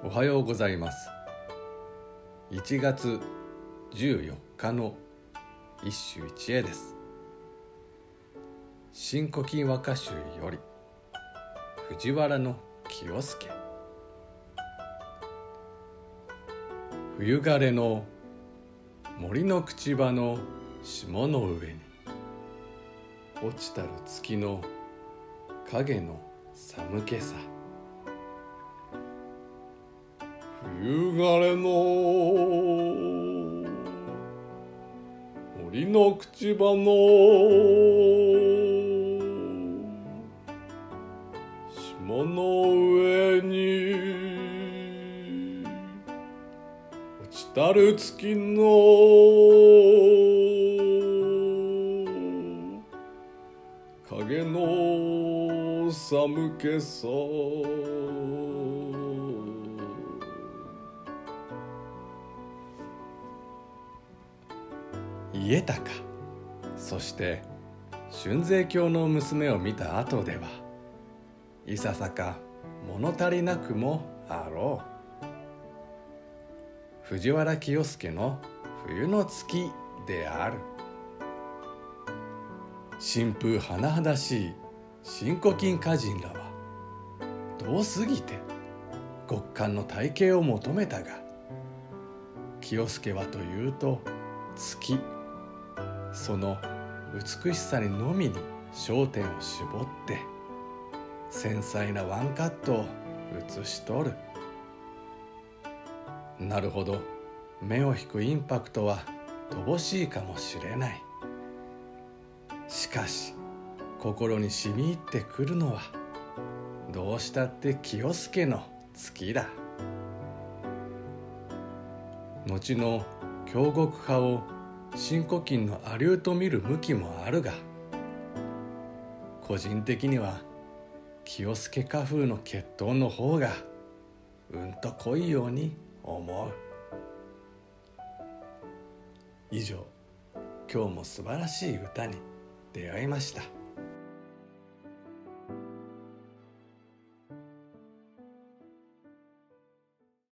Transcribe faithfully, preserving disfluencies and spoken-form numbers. おはようございます。いちがつじゅうよっかの一首一会です。新古今和歌集より藤原の清介。冬枯れの森の口場の霜の上に落ちたる月の影の寒気さ。冬枯れの森の口場の霜の上に落ちたる月の影の寒気さ。家高、そして俊成教の娘を見た後では、いささか物足りなくもあろう。藤原清介の冬の月である。新風甚だしい新古今歌人らは遠すぎて極寒の体系を求めたが、清介はというと月、その美しさにのみに焦点を絞って繊細なワンカットを写し取る。なるほど目を引くインパクトは乏しいかもしれない。しかし心に染み入ってくるのはどうしたって清介の月だ。後の強国派を新古今の亜流と見る向きもあるが、個人的には清介家風の血統の方がうんと濃いように思う。以上、今日も素晴らしい歌に出会いました。